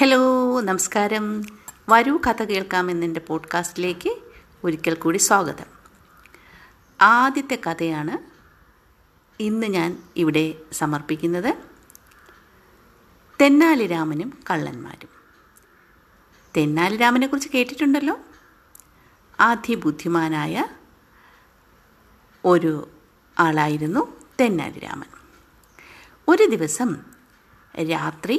Hello, നമസ്കാരം. വരൂ കഥ കേൾക്കാമെന്നെൻ്റെ പോഡ്കാസ്റ്റിലേക്ക് ഒരിക്കൽ കൂടി സ്വാഗതം. ആദ്യത്തെ കഥയാണ് ഇന്ന് ഞാൻ ഇവിടെ സമർപ്പിക്കുന്നത്. തെന്നാലിരാമനും കള്ളന്മാരും. തെന്നാലിരാമനെക്കുറിച്ച് കേട്ടിട്ടുണ്ടല്ലോ. അതിബുദ്ധിമാനായ ഒരു ആളായിരുന്നു തെന്നാലിരാമൻ. ഒരു ദിവസം രാത്രി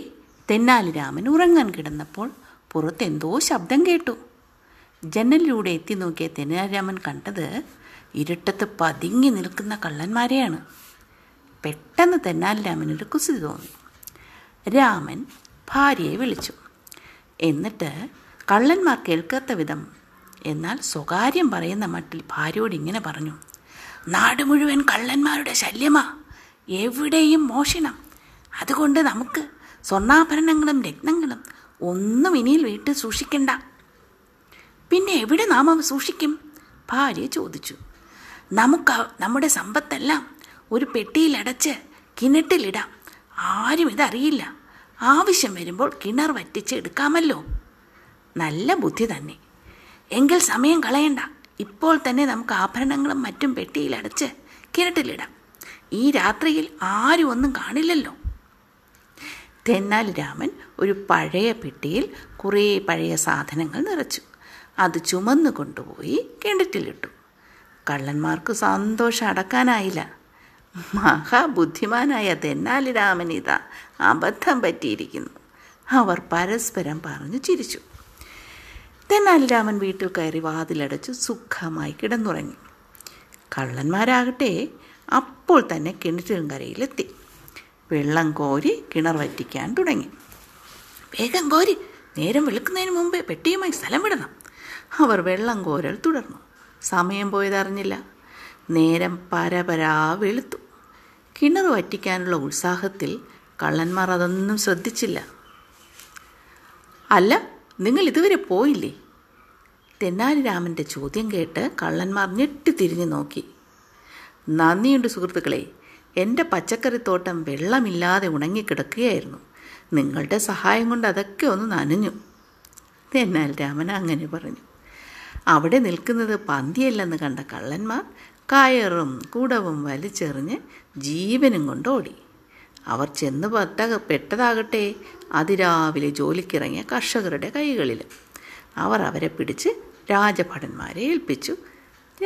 തെന്നാലിരാമൻ ഉറങ്ങാൻ കിടന്നപ്പോൾ പുറത്തെന്തോ ശബ്ദം കേട്ടു. ജനലിലൂടെ എത്തി നോക്കിയ തെന്നാലിരാമൻ കണ്ടത് ഇരുട്ടത്ത് പതുങ്ങി നിൽക്കുന്ന കള്ളന്മാരെയാണ്. പെട്ടെന്ന് തെന്നാലിരാമനൊരു കുസൃതി തോന്നി. രാമൻ ഭാര്യയെ വിളിച്ചു. എന്നിട്ട് കള്ളന്മാർ കേൾക്കാത്ത വിധം, എന്നാൽ സ്വകാര്യം പറയുന്ന മട്ടിൽ ഭാര്യയോട് ഇങ്ങനെ പറഞ്ഞു: നാട് മുഴുവൻ കള്ളന്മാരുടെ ശല്യമാ, എവിടെയും മോഷണം. അതുകൊണ്ട് നമുക്ക് സ്വർണ്ണാഭരണങ്ങളും രത്നങ്ങളും ഒന്നും ഇനിയിൽ വീട്ടിൽ സൂക്ഷിക്കണ്ട. പിന്നെ എവിടെ നാം അവ സൂക്ഷിക്കും? ഭാര്യ ചോദിച്ചു. നമുക്ക് നമ്മുടെ സമ്പത്തെല്ലാം ഒരു പെട്ടിയിലടച്ച് കിണറ്റിലിടാം. ആരും ഇതറിയില്ല. ആവശ്യം വരുമ്പോൾ കിണർ വറ്റിച്ച് എടുക്കാമല്ലോ. നല്ല ബുദ്ധി തന്നെ. എങ്കിൽ സമയം കളയണ്ട. ഇപ്പോൾ തന്നെ നമുക്ക് ആഭരണങ്ങളും മറ്റും പെട്ടിയിലടച്ച് കിണറ്റിലിടാം. ഈ രാത്രിയിൽ ആരും ഒന്നും കാണില്ലല്ലോ. തെന്നാലിരാമൻ ഒരു പഴയ പെട്ടിയിൽ കുറേ പഴയ സാധനങ്ങൾ നിറച്ചു. അത് ചുമന്നു കൊണ്ടുപോയി കിണറ്റിലിട്ടു. കള്ളന്മാർക്ക് സന്തോഷം അടക്കാനായില്ല. മഹാബുദ്ധിമാനായ തെന്നാലിരാമൻ ഇതാ അബദ്ധം പറ്റിയിരിക്കുന്നു, അവർ പരസ്പരം പറഞ്ഞു ചിരിച്ചു. തെന്നാലിരാമൻ വീട്ടിൽ കയറി വാതിലടച്ചു സുഖമായി കിടന്നുറങ്ങി. കള്ളന്മാരാകട്ടെ അപ്പോൾ തന്നെ കിണറ്റിൻകരയിലെത്തി. വെള്ളം കോരി കിണർ വറ്റിക്കാൻ തുടങ്ങി. വേഗം കോരി, നേരം വെളുക്കുന്നതിന് മുമ്പേ പെട്ടിയുമായി സ്ഥലം വിടണം. അവർ വെള്ളം കോരൽ തുടർന്നു. സമയം പോയതറിഞ്ഞില്ല. നേരം പരപരാ വെളുത്തു. കിണർ വറ്റിക്കാനുള്ള ഉത്സാഹത്തിൽ കള്ളന്മാർ അതൊന്നും ശ്രദ്ധിച്ചില്ല. അല്ല, നിങ്ങൾ ഇതുവരെ പോയില്ലേ? തെന്നാലിരാമൻ്റെ ചോദ്യം കേട്ട് കള്ളന്മാർ ഞെട്ടിത്തിരിഞ്ഞു നോക്കി. നന്ദിയുണ്ട് സുഹൃത്തുക്കളെ, എൻ്റെ പച്ചക്കറിത്തോട്ടം വെള്ളമില്ലാതെ ഉണങ്ങിക്കിടക്കുകയായിരുന്നു. നിങ്ങളുടെ സഹായം കൊണ്ട് അതൊക്കെ ഒന്ന് നനഞ്ഞു. തെന്നാലിരാമൻ അങ്ങനെ പറഞ്ഞു. അവിടെ നിൽക്കുന്നത് പന്തിയല്ലെന്ന് കണ്ട കള്ളന്മാർ കയറും കൂടവും വലിച്ചെറിഞ്ഞ് ജീവനും കൊണ്ട് ഓടി. അവർ ചെന്ന് പെട്ടതാകട്ടെ അതിരാവിലെ ജോലിക്കിറങ്ങിയ കർഷകരുടെ കൈകളിൽ. അവർ അവരെ പിടിച്ച് രാജഭടന്മാരെ ഏൽപ്പിച്ചു.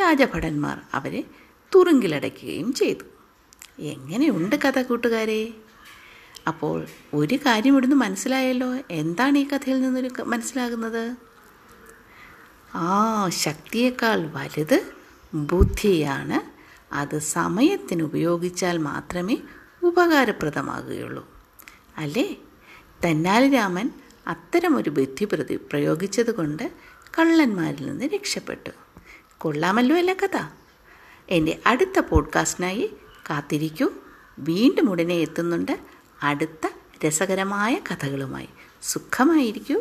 രാജഭടന്മാർ അവരെ തുറുങ്കിലടയ്ക്കുകയും ചെയ്തു. എങ്ങനെയുണ്ട് കഥ കൂട്ടുകാരെ? അപ്പോൾ ഒരു കാര്യം ഇവിടുന്ന് മനസ്സിലായല്ലോ. എന്താണ് ഈ കഥയിൽ നിന്നൊരു മനസ്സിലാകുന്നത്? ശക്തിയേക്കാൾ വലുത് ബുദ്ധിയാണ്. അത് സമയത്തിന് ഉപയോഗിച്ചാൽ മാത്രമേ ഉപകാരപ്രദമാകുകയുള്ളൂ, അല്ലേ? തെന്നാലിരാമൻ അത്തരമൊരു ബുദ്ധി പ്രയോഗിച്ചത് കൊണ്ട് കള്ളന്മാരിൽ നിന്ന് രക്ഷപ്പെട്ടു. കൊള്ളാമല്ലോ അല്ലേ കഥ? എൻ്റെ അടുത്ത പോഡ്കാസ്റ്റിനായി കാത്തിരിക്കൂ. വീണ്ടും ഉടനെ എത്തുന്നുണ്ട് അടുത്ത രസകരമായ കഥകളുമായി. സുഖമായിരിക്കൂ.